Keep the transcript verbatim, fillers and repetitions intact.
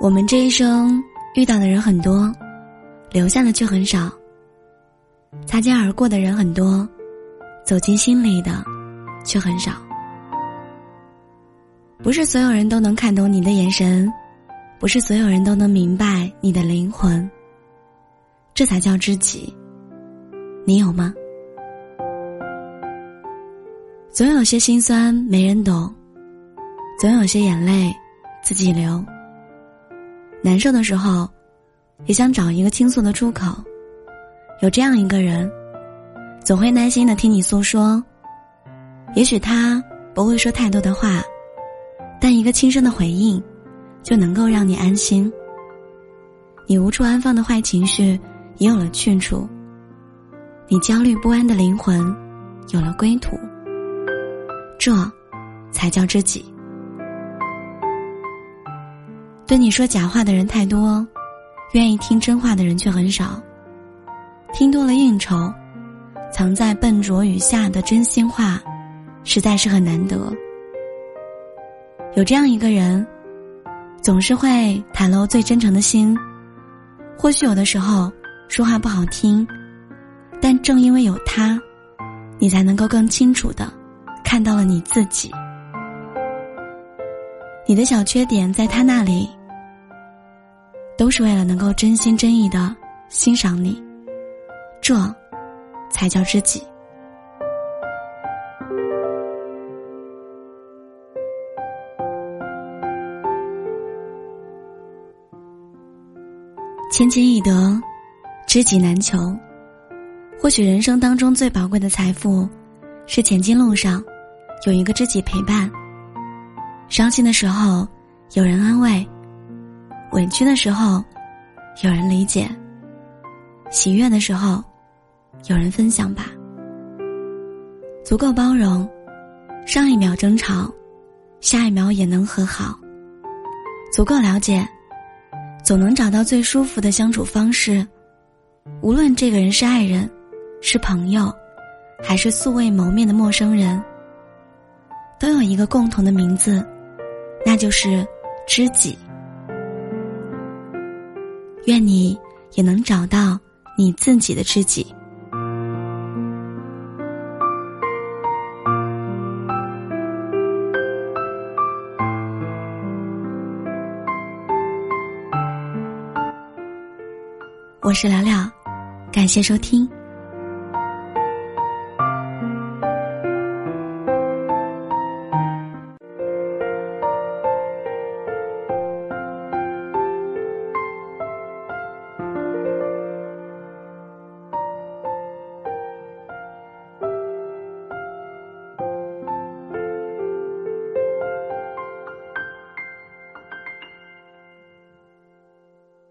我们这一生遇到的人很多，留下的却很少。擦肩而过的人很多，走进心里的却很少。不是所有人都能看懂你的眼神，不是所有人都能明白你的灵魂，这才叫知己。你有吗？总有些心酸没人懂，总有些眼泪自己流。难受的时候也想找一个倾诉的出口，有这样一个人总会耐心地听你诉说，也许他不会说太多的话，但一个轻声的回应就能够让你安心。你无处安放的坏情绪也有了去处，你焦虑不安的灵魂有了归途，这才叫知己。对你说假话的人太多，愿意听真话的人却很少。听多了应酬，藏在笨拙语下的真心话实在是很难得。有这样一个人总是会袒露最真诚的心，或许有的时候说话不好听，但正因为有他，你才能够更清楚地看到了你自己。你的小缺点在他那里都是为了能够真心真意地欣赏你，这才叫知己。千金易得，知己难求。或许人生当中最宝贵的财富是前进路上有一个知己陪伴。伤心的时候有人安慰，委屈的时候有人理解，喜悦的时候有人分享吧。足够包容，上一秒争吵，下一秒也能和好。足够了解，总能找到最舒服的相处方式，无论这个人是爱人，是朋友，还是素未谋面的陌生人，都有一个共同的名字，那就是知己。愿你也能找到你自己的知己。我是聊聊，感谢收听。